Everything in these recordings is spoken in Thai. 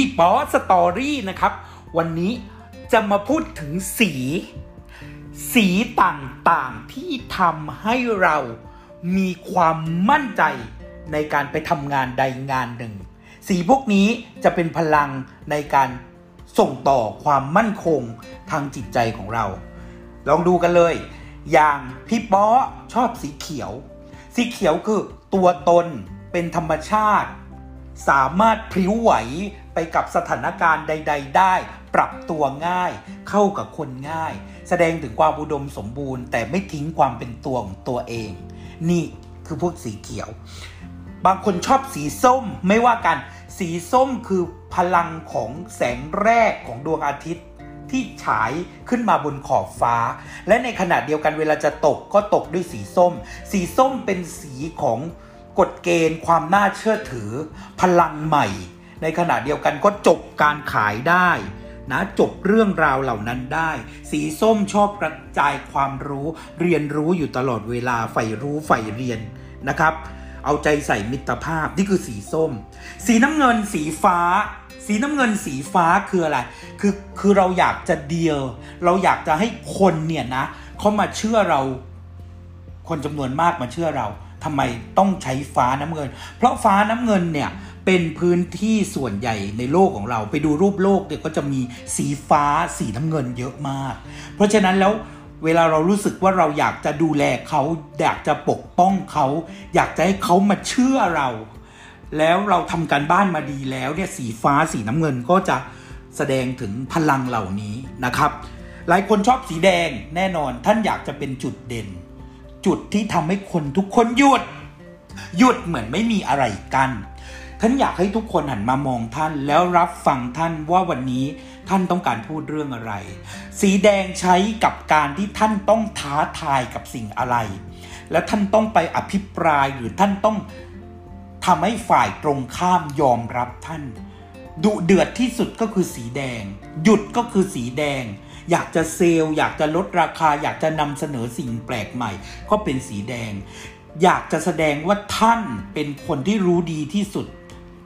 พี่ป๊อสตอรี่นะครับวันนี้จะมาพูดถึงสีต่างๆที่ทำให้เรามีความมั่นใจในการไปทำงานใดงานหนึ่งสีพวกนี้จะเป็นพลังในการส่งต่อความมั่นคงทางจิตใจของเราลองดูกันเลยอย่างพี่ป๊อชอบสีเขียวสีเขียวคือตัวตนเป็นธรรมชาติสามารถพลิ้วไหวไปกับสถานการณ์ใดๆได้ปรับตัวง่ายเข้ากับคนง่ายแสดงถึงความอุดมสมบูรณ์แต่ไม่ทิ้งความเป็นตัวของตัวเองนี่คือพวกสีเขียวบางคนชอบสีส้มไม่ว่ากันสีส้มคือพลังของแสงแรกของดวงอาทิตย์ที่ฉายขึ้นมาบนขอบฟ้าและในขณะเดียวกันเวลาจะตกก็ตกด้วยสีส้มสีส้มเป็นสีของกฎเกณฑ์ความน่าเชื่อถือพลังใหม่ในขณะเดียวกันก็จบการขายได้นะจบเรื่องราวเหล่านั้นได้สีส้มชอบกระจายความรู้เรียนรู้อยู่ตลอดเวลาใฝ่รู้ใฝ่เรียนนะครับเอาใจใส่มิตรภาพนี่คือสีส้มสีน้ำเงินสีฟ้าสีน้ำเงินสีฟ้าคืออะไรคือเราอยากจะเราอยากจะให้คนเนี่ยนะเขามาเชื่อเราคนจำนวนมากมาเชื่อเราทำไมต้องใช้ฟ้าน้ำเงินเพราะฟ้าน้ำเงินเนี่ยเป็นพื้นที่ส่วนใหญ่ในโลกของเราไปดูรูปโลกเนี่ยก็จะมีสีฟ้าสีน้ำเงินเยอะมากเพราะฉะนั้นแล้วเวลาเรารู้สึกว่าเราอยากจะดูแลเขาอยากจะปกป้องเขาอยากจะให้เขามาเชื่อเราแล้วเราทำการบ้านมาดีแล้วเนี่ยสีฟ้าสีน้ำเงินก็จะแสดงถึงพลังเหล่านี้นะครับหลายคนชอบสีแดงแน่นอนท่านอยากจะเป็นจุดเด่นจุดที่ทำให้คนทุกคนหยุดเหมือนไม่มีอะไรกันท่านอยากให้ทุกคนหันมามองท่านแล้วรับฟังท่านว่าวันนี้ท่านต้องการพูดเรื่องอะไรสีแดงใช้กับการที่ท่านต้องท้าทายกับสิ่งอะไรและท่านต้องไปอภิปรายหรือท่านต้องทำให้ฝ่ายตรงข้ามยอมรับท่านดุเดือดที่สุดก็คือสีแดงหยุดก็คือสีแดงอยากจะเซลล์อยากจะลดราคาอยากจะนำเสนอสิ่งแปลกใหม่ก็เป็นสีแดงอยากจะแสดงว่าท่านเป็นคนที่รู้ดีที่สุด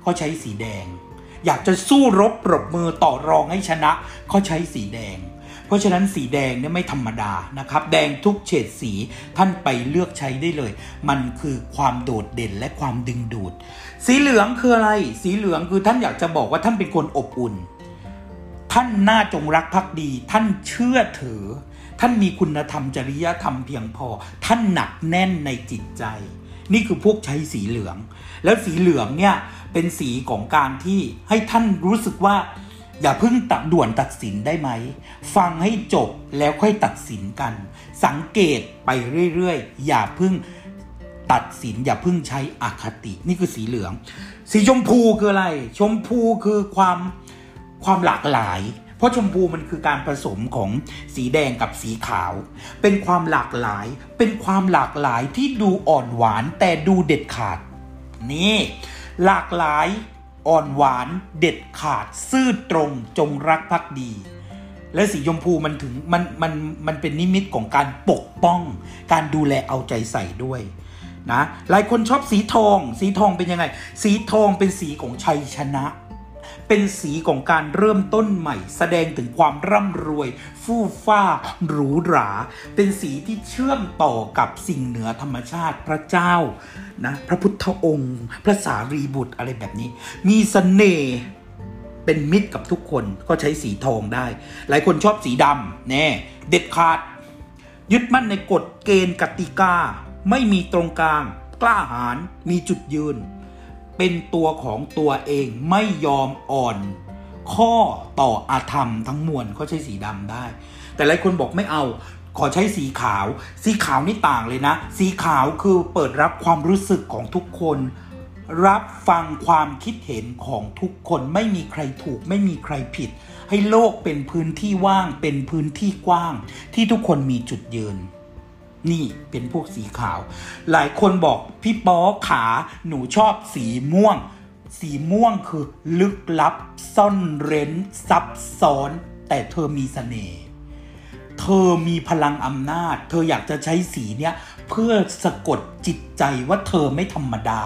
ก็ใช้สีแดงอยากจะสู้รบปรบมือต่อรองให้ชนะก็ใช้สีแดงเพราะฉะนั้นสีแดงเนี่ยไม่ธรรมดานะครับแดงทุกเฉดสีท่านไปเลือกใช้ได้เลยมันคือความโดดเด่นและความดึงดูดสีเหลืองคืออะไรสีเหลืองคือท่านอยากจะบอกว่าท่านเป็นคนอบอุ่นท่านน่าจงรักภักดีท่านเชื่อถือท่านมีคุณธรรมจริยธรรมเพียงพอท่านหนักแน่นในจิตใจนี่คือพวกใช้สีเหลืองแล้วสีเหลืองเนี่ยเป็นสีของการที่ให้ท่านรู้สึกว่าอย่าเพิ่งด่วนตัดสินได้ไหมฟังให้จบแล้วค่อยตัดสินกันสังเกตไปเรื่อยๆอย่าเพิ่งตัดสินอย่าเพิ่งใช้อคตินี่คือสีเหลืองสีชมพูคืออะไรชมพูคือความหลากหลายเพราะชมพูมันคือการผสมของสีแดงกับสีขาวเป็นความหลากหลายที่ดูอ่อนหวานแต่ดูเด็ดขาดนี่หลากหลายอ่อนหวานเด็ดขาดซื่อตรงจงรักภักดีและสีชมพูมันถึงมันเป็นนิมิตของการปกป้องการดูแลเอาใจใส่ด้วยนะหลายคนชอบสีทองสีทองเป็นยังไงสีทองเป็นสีของชัยชนะเป็นสีของการเริ่มต้นใหม่แสดงถึงความร่ำรวยฟู่ฟ้าหรูหราเป็นสีที่เชื่อมต่อกับสิ่งเหนือธรรมชาติพระเจ้านะพระพุทธองค์พระสารีบุตรอะไรแบบนี้มีเสน่ห์เป็นมิตรกับทุกคนก็ใช้สีทองได้หลายคนชอบสีดำแน่เด็ดขาดยึดมั่นในกฎเกณฑ์กติกาไม่มีตรงกลางกล้าหาญมีจุดยืนเป็นตัวของตัวเองไม่ยอมอ่อนข้อต่ออาธรรมทั้งมวลก็ใช้สีดำได้แต่หลายคนบอกไม่เอาขอใช้สีขาวสีขาวนี่ต่างเลยนะสีขาวคือเปิดรับความรู้สึกของทุกคนรับฟังความคิดเห็นของทุกคนไม่มีใครถูกไม่มีใครผิดให้โลกเป็นพื้นที่ว่างเป็นพื้นที่กว้างที่ทุกคนมีจุดยืนนี่เป็นพวกสีขาวหลายคนบอกพี่ป๊อขาหนูชอบสีม่วงสีม่วงคือลึกลับซ่อนเร้นซับซ้อนแต่เธอมีเสน่ห์เธอมีพลังอำนาจเธออยากจะใช้สีเนี้ยเพื่อสะกดจิตใจว่าเธอไม่ธรรมดา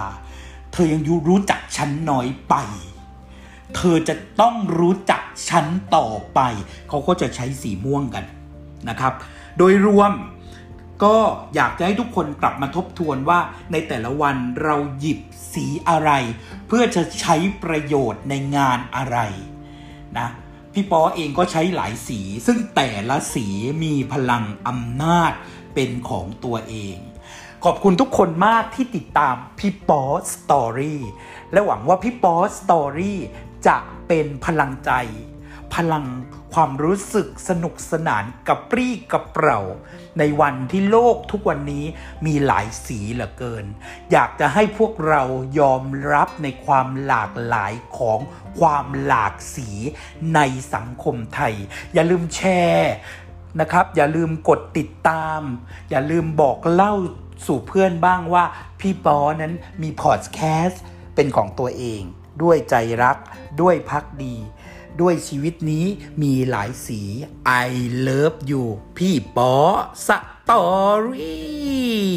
เธอยังรู้จักฉันน้อยไป เธอจะต้องรู้จักฉันต่อไปเขาก็จะใช้สีม่วงกันนะครับโดยรวมก็อยากจะให้ทุกคนกลับมาทบทวนว่าในแต่ละวันเราหยิบสีอะไรเพื่อจะใช้ประโยชน์ในงานอะไรนะพี่ปอเองก็ใช้หลายสีซึ่งแต่ละสีมีพลังอำนาจเป็นของตัวเองขอบคุณทุกคนมากที่ติดตามพี่ปอสตอรี่และหวังว่าพี่ปอสตอรี่จะเป็นพลังใจพลังความรู้สึกสนุกสนานกระปรี้กระเปร่าในวันที่โลกทุกวันนี้มีหลายสีเหลือเกินอยากจะให้พวกเรายอมรับในความหลากหลายของความหลากสีในสังคมไทยอย่าลืมแชร์นะครับอย่าลืมกดติดตามอย่าลืมบอกเล่าสู่เพื่อนบ้างว่าพี่ปอนั้นมีพอดแคสต์เป็นของตัวเองด้วยใจรักด้วยภักดีด้วยชีวิตนี้มีหลายสี I love you พี่ปอสตอรี่